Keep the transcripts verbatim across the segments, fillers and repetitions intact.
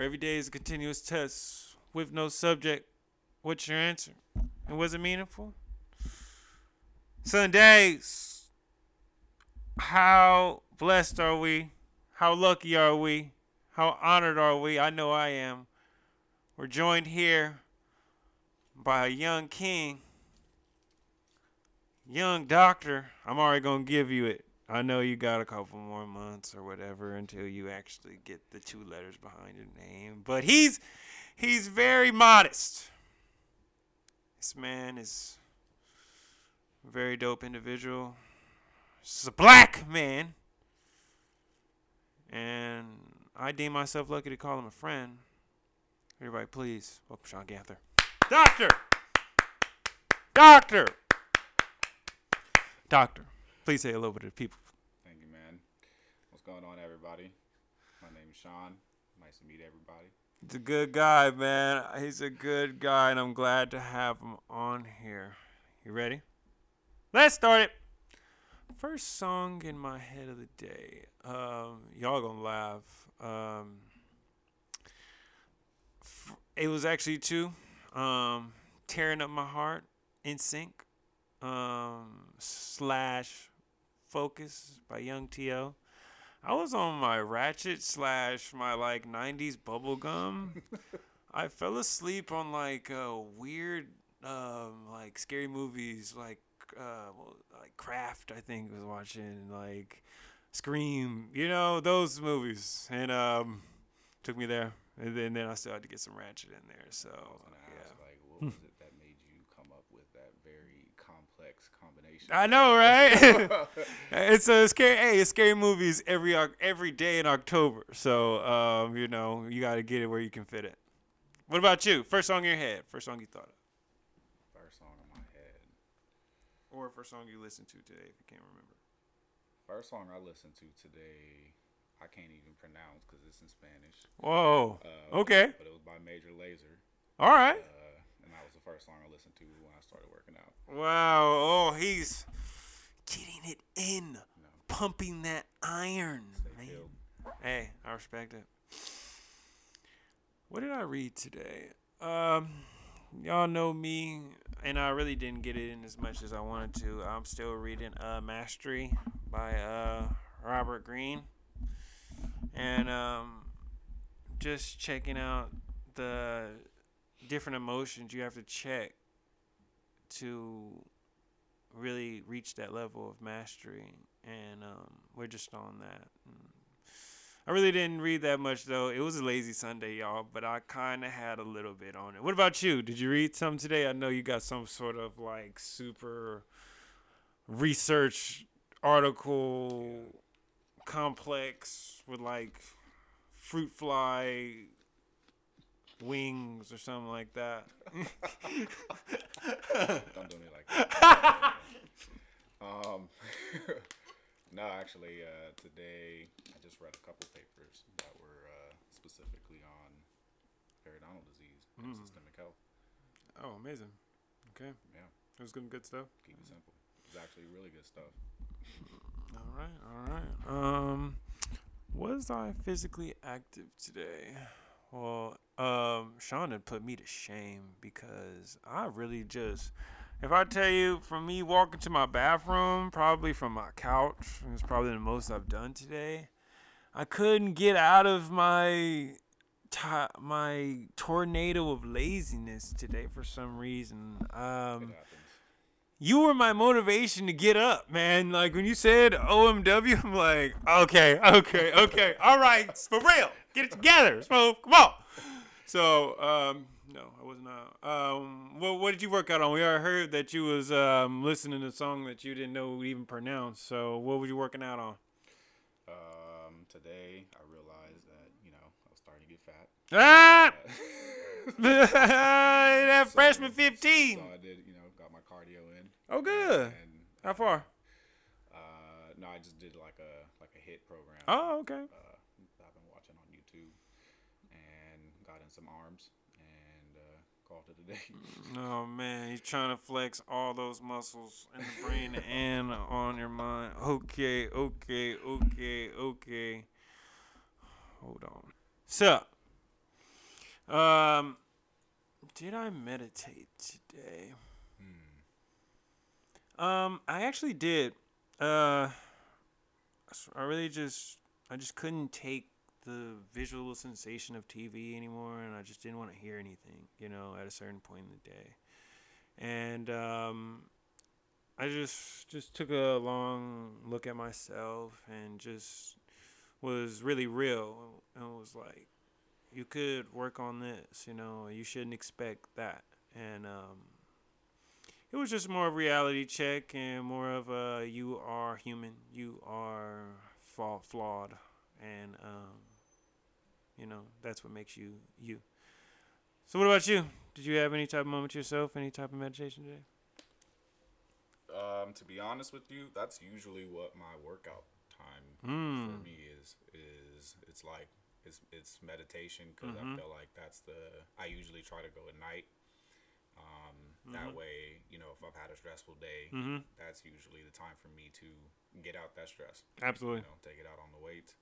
where every day is a continuous test with no subject. What's your answer? And was it meaningful? Sundays, how blessed are we? How lucky are we? How honored are we? I know I am. We're joined here by a young king, young doctor. I'm already going to give you it. I know you got a couple more months or whatever until you actually get the two letters behind your name. But he's he's very modest. This man is a very dope individual. He's a black man. And I deem myself lucky to call him a friend. Everybody, please welcome Sean Ganther. Doctor! Doctor! Doctor, please say hello to the people. Thank you, man. What's going on, everybody? My name is Sean. Nice to meet everybody. He's a good guy, man. He's a good guy, and I'm glad to have him on here. You ready? Let's start it. First song in my head of the day. Um, y'all gonna laugh. Um... It was actually two, um, Tearing Up My Heart, N Sync, um, slash Focus by Young T O I was on my ratchet slash my like nineties bubblegum. I fell asleep on like uh, weird, um, like scary movies, like uh, like Craft, I think, was watching, like Scream, you know, those movies. And um, took me there. And then, then I still had to get some ratchet in there. So, yeah. Ask, like, what was it that made you come up with that very complex combination? I know, right? It's a scary. Hey, it's scary movies every every day in October. So, um, you know, you got to get it where you can fit it. What about you? First song in your head. First song you thought of. First song in my head. Or first song you listened to today, if you can't remember. First song I listened to today. I can't even pronounce because it's in Spanish. Whoa. Uh, okay. But it was by Major Lazer. All right. Uh, and that was the first song I listened to when I started working out. Wow. Oh, he's getting it in. No. Pumping that iron. Man. Hey, I respect it. What did I read today? Um, y'all know me, and I really didn't get it in as much as I wanted to. I'm still reading uh, Mastery by uh, Robert Greene. And um, just checking out the different emotions you have to check to really reach that level of mastery. And um, we're just on that. And I really didn't read that much, though. It was a lazy Sunday, y'all, but I kind of had a little bit on it. What about you? Did you read something today? I know you got some sort of, like, super research article... Yeah. Complex with like fruit fly wings or something like that. Don't do me like that. um, no, actually, uh, today I just read a couple papers that were uh, specifically on periodontal disease and mm. systemic health. Oh, amazing. Okay. Yeah. It was good, good stuff. Keep it simple. It was actually really good stuff. All right, all right. Um, was I physically active today? Well, um, Sean had put me to shame because I really just, if I tell you, from me walking to my bathroom, probably from my couch, it's probably the most I've done today. I couldn't get out of my t- my tornado of laziness today for some reason. Um. You were my motivation to get up, man. Like, when you said O M W, I'm like, okay, okay, okay. All right, it's for real. Get it together. Smoke, come on. So, um, no, I was not. Um, well, what did you work out on? We already heard that you was um, listening to a song that you didn't know even pronounce. So, what were you working out on? Um, today, I realized that, you know, I was starting to get fat. Ah! That so, freshman fifteen. So, I did, you know. Cardio in. Oh, good. And, and, how far? Uh, no, I just did like a like a HIIT program. Oh, okay. Uh, I've been watching on YouTube and got in some arms and uh, called it a day. Oh man, he's trying to flex all those muscles in the brain and on your mind. Okay, okay, okay, okay. Hold on. So, Um, did I meditate today? Hmm. Um, I actually did. Uh, I really just, I just couldn't take the visual sensation of T V anymore, and I just didn't want to hear anything, you know, at a certain point in the day. And um, I just just took a long look at myself and just was really real, and was like, you could work on this, you know, you shouldn't expect that. And um, it was just more of a reality check and more of a, you are human, you are fa- flawed, and, um, you know, that's what makes you you. So what about you? Did you have any type of moment yourself, any type of meditation today? Um, to be honest with you, that's usually what my workout time mm. for me is, is it's like, it's it's meditation, because mm-hmm. I feel like that's the, I usually try to go at night. Um, mm-hmm. That way, you know, if I've had a stressful day, mm-hmm. that's usually the time for me to get out that stress. Absolutely. You know, take it out on the weight.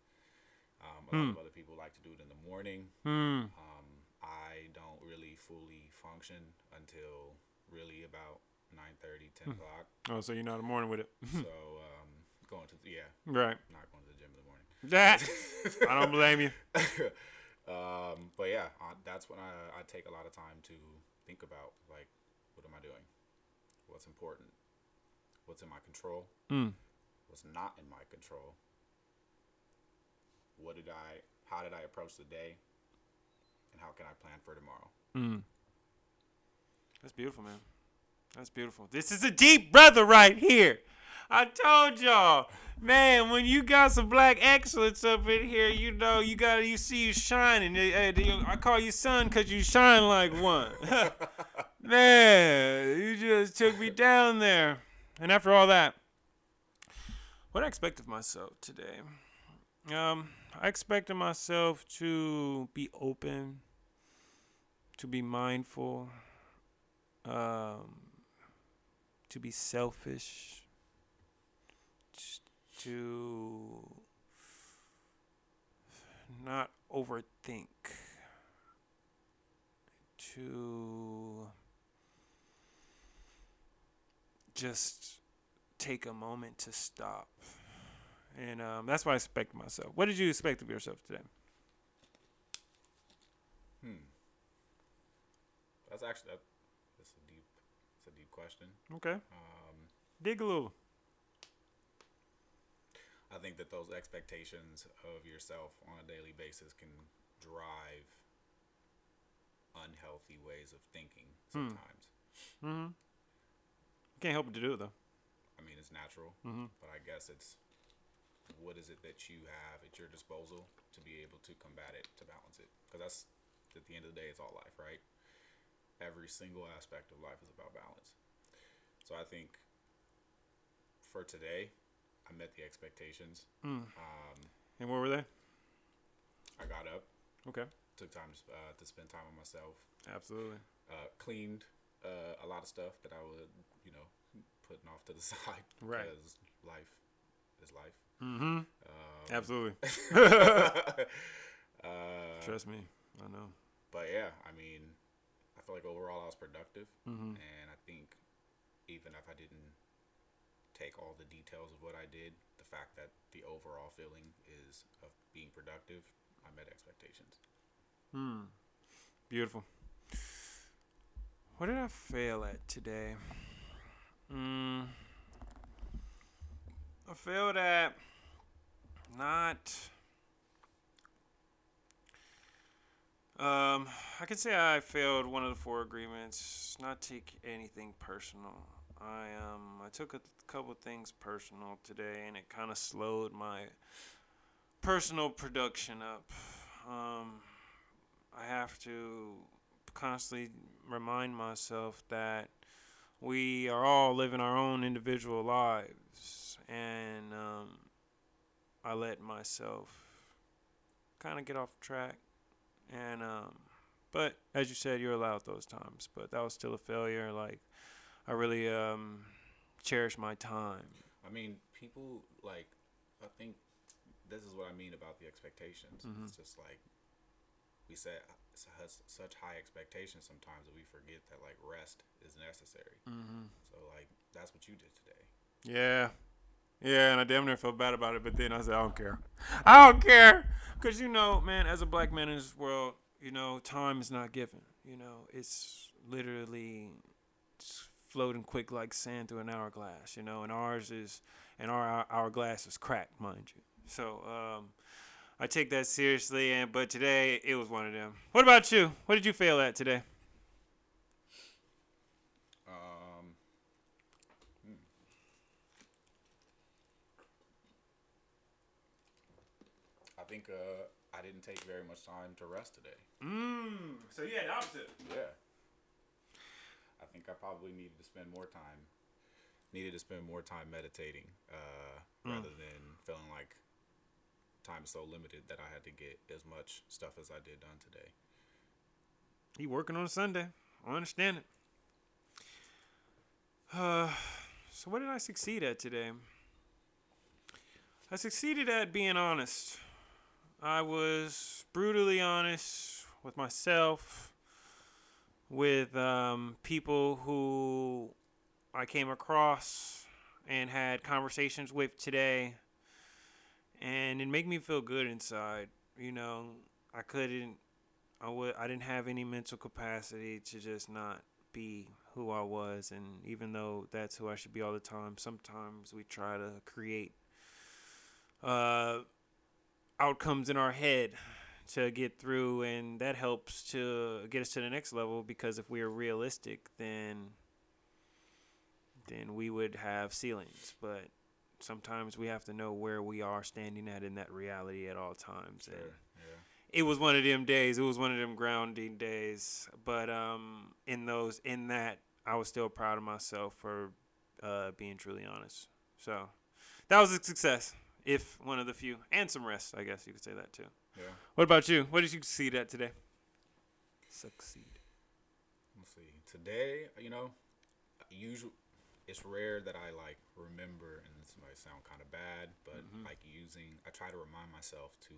Um, a mm. lot of other people like to do it in the morning. Mm. Um, I don't really fully function until really about nine thirty, ten o'clock. Oh, so you're not in the morning with it. So, um, going to, the, yeah. Right. Not going to the gym in the morning. That I don't blame you. um, but yeah, I, that's when I, I take a lot of time to think about, like, what am I doing? What's important? What's in my control? Mm. What's not in my control? What did I? How did I approach the day? And how can I plan for tomorrow? Mm. That's beautiful, man. That's beautiful. This is a deep brother right here. I told y'all, man, when you got some black excellence up in here, you know, you got you see you shining. I call you son because you shine like one. Man, you just took me down there. And after all that, what I expect of myself today, um, I expected myself to be open, to be mindful, um, to be selfish, to not overthink, to just take a moment to stop. And um, that's what I expect myself. What did you expect of yourself today? Hmm. That's actually that, that's a deep, that's a deep question. Okay. Um, Dig a little. I think that those expectations of yourself on a daily basis can drive unhealthy ways of thinking sometimes. Mm-hmm. Can't help but to do it, though. I mean, it's natural, mm-hmm. but I guess it's what is it that you have at your disposal to be able to combat it, to balance it? Because that's, at the end of the day, it's all life, right? Every single aspect of life is about balance. So I think for today, I met the expectations. Mm. Um, and where were they? I got up. Okay. Took time to, uh, to spend time on myself. Absolutely. Uh, cleaned uh, a lot of stuff that I would, you know, putting off to the side. Right. Because life is life. Mm-hmm. Um, Absolutely. uh, Trust me. I know. But yeah, I mean, I feel like overall I was productive. Mm-hmm. And I think even if I didn't take all the details of what I did, the fact that the overall feeling is of being productive, I met expectations. Hmm. Beautiful. What did I fail at today? Mm, I failed at not... Um, I could say I failed one of the four agreements, not take anything personal. I um I took a couple things personal today, and it kind of slowed my personal production up. Um, I have to constantly remind myself that we are all living our own individual lives, and um, I let myself kind of get off track. And um, but as you said, you're allowed those times, but that was still a failure. Like, I really um, cherish my time. I mean, people, like, I think this is what I mean about the expectations. Mm-hmm. It's just like, we set such high expectations sometimes that we forget that, like, rest is necessary. Mm-hmm. So, like, that's what you did today. Yeah. Yeah, and I damn near felt bad about it, but then I said, I don't care. I don't care! Because, you know, man, as a black man in this world, you know, time is not given. You know, it's literally floating quick like sand through an hourglass, you know, and ours is, and our hourglass is cracked, mind you. So, um... I take that seriously, and but today it was one of them. What about you? What did you fail at today? Um, hmm. I think uh, I didn't take very much time to rest today. Mm, so yeah, the opposite. Yeah. I think I probably needed to spend more time, needed to spend more time meditating uh, mm. rather than feeling like time is so limited that I had to get as much stuff as I did done today. He working on a Sunday. I understand it. Uh, so what did I succeed at today? I succeeded at being honest. I was brutally honest with myself, with um, people who I came across and had conversations with today. And it made me feel good inside, you know. I couldn't, I, w- I didn't have any mental capacity to just not be who I was. And even though that's who I should be all the time, sometimes we try to create uh, outcomes in our head to get through. And that helps to get us to the next level, because if we are realistic, then then we would have ceilings. But sometimes we have to know where we are standing at in that reality at all times. Sure, and yeah. It was one of them days. It was one of them grounding days. But um, in those, in that, I was still proud of myself for uh, being truly honest. So that was a success, if one of the few, and some rest, I guess you could say that too. Yeah. What about you? What did you succeed at today? Succeed. Let's see. Today, you know, usual. It's rare that I, like, remember, and this might sound kind of bad, but, mm-hmm. like, using... I try to remind myself to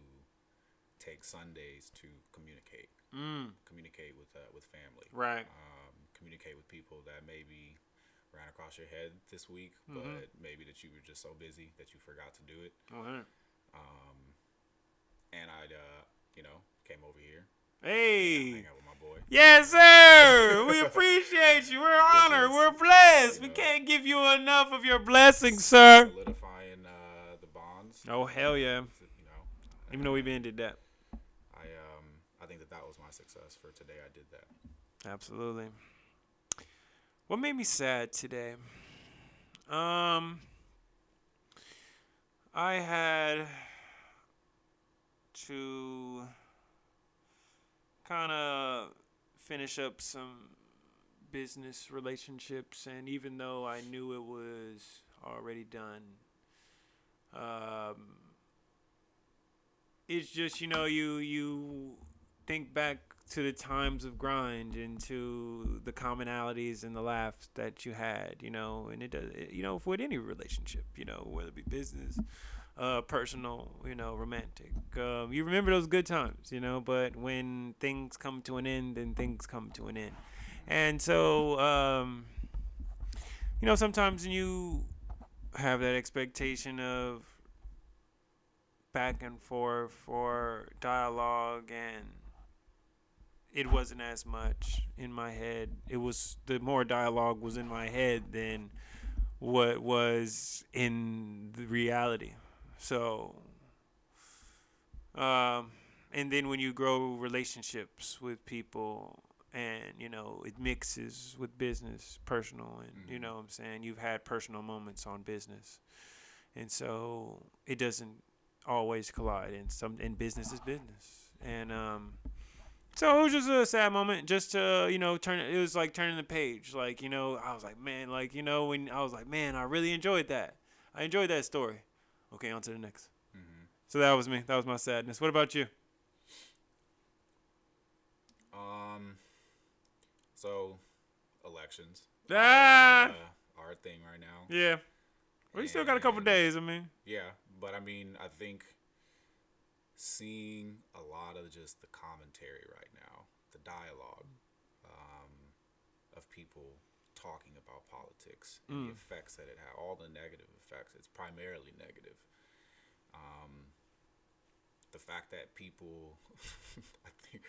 take Sundays to communicate. Mm. Communicate with uh, with family. Right. Um, communicate with people that maybe ran across your head this week, mm-hmm. but maybe that you were just so busy that you forgot to do it. Okay. Um, and I, uh, you know, came over here. Hey! Hang out with my boy. Yes, sir! We appreciate you. We're honored. We're blessed. You know, we can't give you enough of your blessings, sir. Solidifying uh, the bonds. Oh, hell yeah. You know, even though we been did that. I um I think that that was my success for today. I did that. Absolutely. What made me sad today? Um, I had to... kind of finish up some business relationships, and even though I knew it was already done, um, it's just, you know, you you think back to the times of grind and to the commonalities and the laughs that you had, you know, and it does, you know, with any relationship, you know, whether it be business, Uh, personal, you know, romantic. Um, you remember those good times, you know, but when things come to an end, then things come to an end. And so, um, you know, sometimes you have that expectation of back and forth for dialogue, and it wasn't as much in my head. It was, the more dialogue was in my head than what was in the reality. So, um, and then when you grow relationships with people, and, you know, it mixes with business, personal, and, mm-hmm. you know what I'm saying? You've had personal moments on business. And so it doesn't always collide, and some, and business is business. And, um, so it was just a sad moment, just to, you know, turn, it was like turning the page. Like, you know, I was like, man, like, you know, when I was like, man, I really enjoyed that. I enjoyed that story. Okay, on to the next. Mm-hmm. So that was me. That was my sadness. What about you? Um, so elections. Ah! Uh, our thing right now. Yeah. Well, you and, still got a couple and, days, I mean. Yeah, but I mean, I think seeing a lot of just the commentary right now, the dialogue um, of people talking about politics and mm. the effects that it had, all the negative effects. It's primarily negative. Um, the fact that people, I think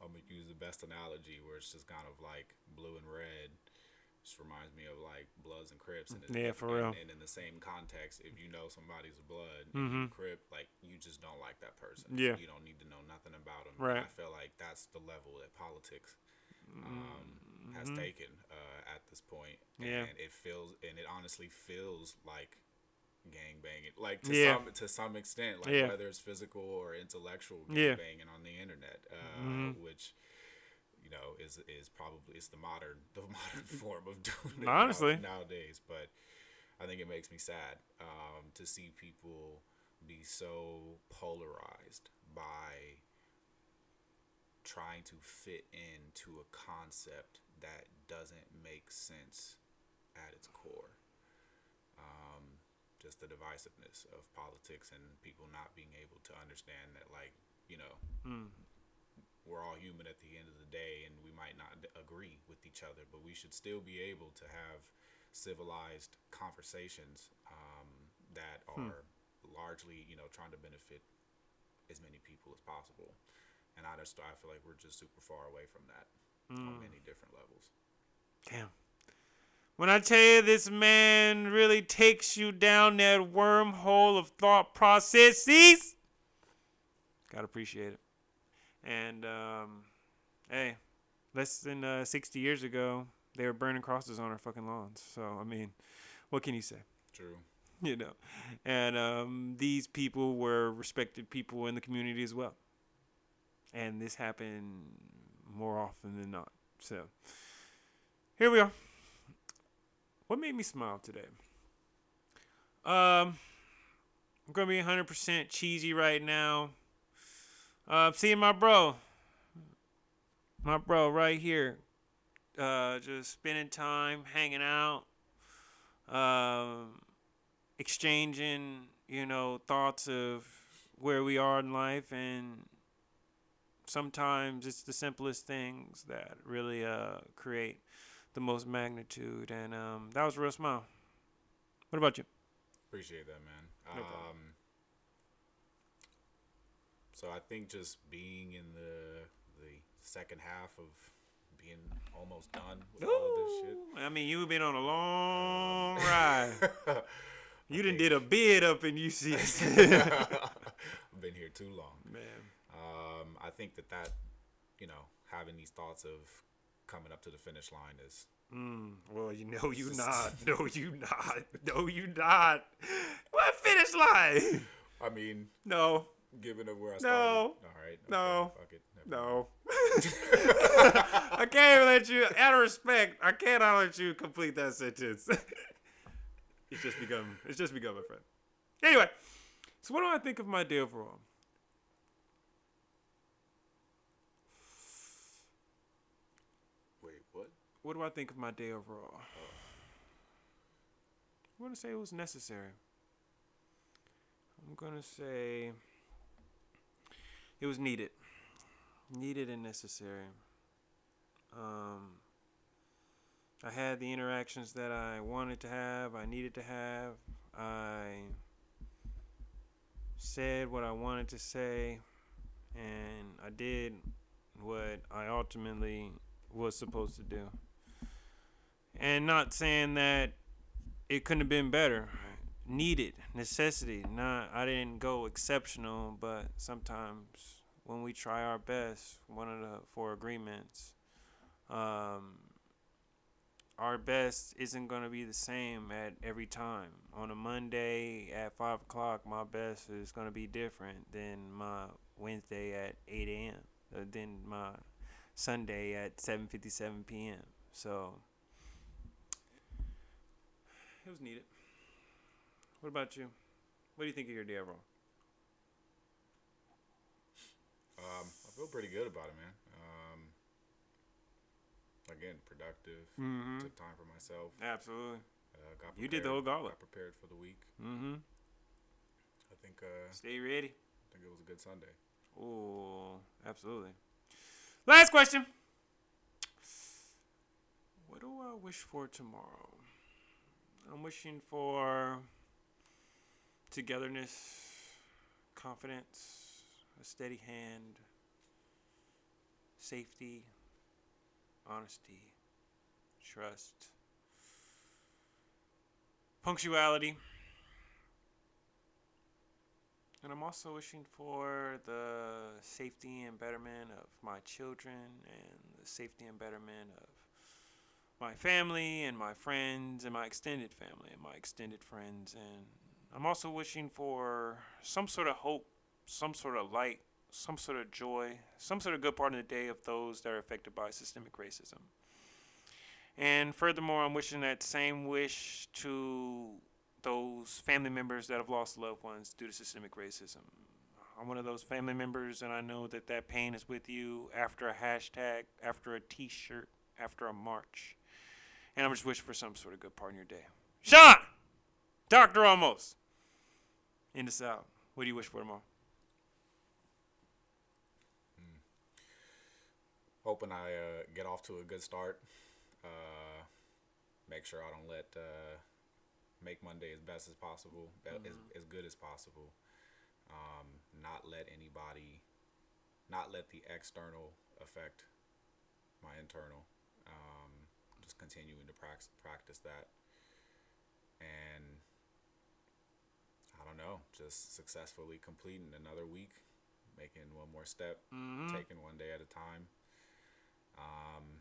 I'm going to use the best analogy where it's just kind of like blue and red. Just reminds me of like Bloods and Crips, and yeah, for real. And in the same context, if you know somebody's blood, mm-hmm. Crip, like you just don't like that person. Yeah, you don't need to know nothing about them. Right. And I feel like that's the level that politics um, mm-hmm. has taken uh, at this point. And yeah, it feels, and it honestly feels like gang banging, like to yeah. some to some extent, like yeah. whether it's physical or intellectual gang yeah. banging on the internet, uh, mm-hmm. which. You know, is is probably it's the modern the modern form of doing it honestly nowadays. But I think it makes me sad um, to see people be so polarized by trying to fit into a concept that doesn't make sense at its core. Um, just the divisiveness of politics and people not being able to understand that, like, you know. Mm. We're all human at the end of the day, and we might not agree with each other, but we should still be able to have civilized conversations um, that are hmm. largely, you know, trying to benefit as many people as possible. And I just, I feel like we're just super far away from that mm. on many different levels. Damn. When I tell you this man really takes you down that wormhole of thought processes, gotta appreciate it. And, um, hey, less than uh, sixty years ago, they were burning crosses on our fucking lawns. So, I mean, what can you say? True. You know, and um, these people were respected people in the community as well. And this happened more often than not. So, here we are. What made me smile today? Um, I'm going to be one hundred percent cheesy right now. Uh, seeing my bro, my bro right here, uh, just spending time, hanging out, um, exchanging, you know, thoughts of where we are in life. And sometimes it's the simplest things that really uh, create the most magnitude. And um, that was a real smile. What about you? Appreciate that, man. No problem. Um, So I think just being in the the second half of being almost done with Ooh, all of this shit. I mean, you've been on a long um, ride. You done did a bid up in U C S. I've been here too long. Man. Um, I think that that, you know, having these thoughts of coming up to the finish line is... Mm, well, you know you not. No, you not. No, you not. What finish line? I mean... No. Given up where I started. No. All right. Okay. No. Fuck it. Never. No. I can't let you, out of respect, I cannot let you complete that sentence. It's just become, it's just become my friend. Anyway, so what do I think of my day overall? Wait, what? What do I think of my day overall? Oh. I'm going to say it was necessary. I'm going to say... It was needed, needed and necessary. Um, I had the interactions that I wanted to have, I needed to have. I said what I wanted to say, and I did what I ultimately was supposed to do. And not saying that it couldn't have been better. Needed, necessity. Not, I didn't go exceptional, but sometimes when we try our best, one of the four agreements, um, our best isn't going to be the same at every time. On a Monday at five o'clock, my best is going to be different than my Wednesday at eight a.m., than my Sunday at seven fifty-seven p.m. So it was needed. What about you? What do you think of your day overall? Um, I feel pretty good about it, man. Um, again, productive. Mm-hmm. Took time for myself. Absolutely. Uh, got you did the whole gauntlet. Got prepared for the week. Mm-hmm. I think. Uh, Stay ready. I think it was a good Sunday. Oh, absolutely. Last question. What do I wish for tomorrow? I'm wishing for togetherness, confidence, a steady hand, safety, honesty, trust, punctuality. And I'm also wishing for the safety and betterment of my children and the safety and betterment of my family and my friends and my extended family and my extended friends. And I'm also wishing for some sort of hope, some sort of light, some sort of joy, some sort of good part of the day of those that are affected by systemic racism. And furthermore, I'm wishing that same wish to those family members that have lost loved ones due to systemic racism. I'm one of those family members, and I know that that pain is with you after a hashtag, after a t-shirt, after a march. And I'm just wishing for some sort of good part in your day. Sean! Doctor Almost! End this out. What do you wish for tomorrow? Hmm. Hoping I uh, get off to a good start. Uh, make sure I don't let... Uh, make Monday as best as possible, mm-hmm. as, as good as possible. Um, not let anybody, not let the external affect my internal. Um, just continuing to prax- practice that. And I don't know, just successfully completing another week, making one more step, mm-hmm. taking one day at a time. Um,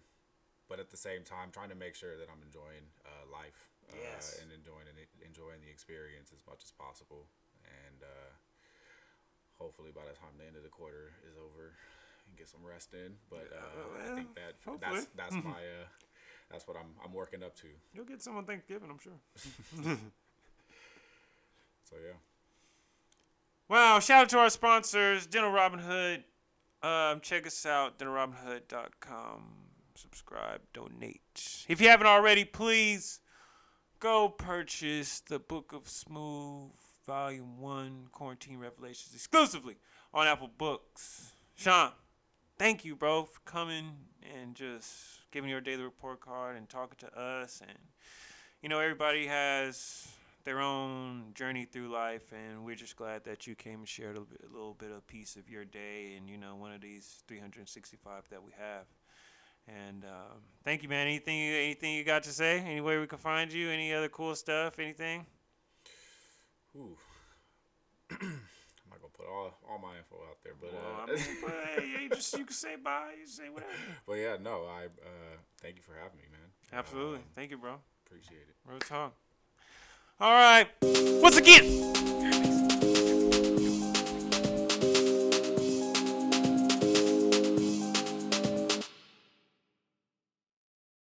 but at the same time, trying to make sure that I'm enjoying uh, life. Yes. Uh, and enjoying enjoying the experience as much as possible, and uh, hopefully by the time the end of the quarter is over, and get some rest in. But uh, uh, I think that hopefully. that's that's my uh, that's what I'm I'm working up to. You'll get some on Thanksgiving, I'm sure. So yeah. Wow! Shout out to our sponsors, Dental Robin Hood. Um, check us out, dental robin hood dot com. Subscribe, donate. If you haven't already, please. Go purchase the Book of Smooth, Volume one, Quarantine Revelations, exclusively on Apple Books. Sean, thank you, bro, for coming and just giving your daily report card and talking to us. And, you know, everybody has their own journey through life, and we're just glad that you came and shared a little bit of a piece of your day and, you know, one of these three hundred sixty-five that we have. And um, thank you, man. Anything, anything you got to say? Any way we can find you? Any other cool stuff? Anything? Ooh, I'm not gonna put all, all my info out there, but well, uh, I mean, but hey, you just you can say bye, you can say whatever. But yeah, no, I uh, thank you for having me, man. Absolutely, um, thank you, bro. Appreciate it. Real talk. All right, once again.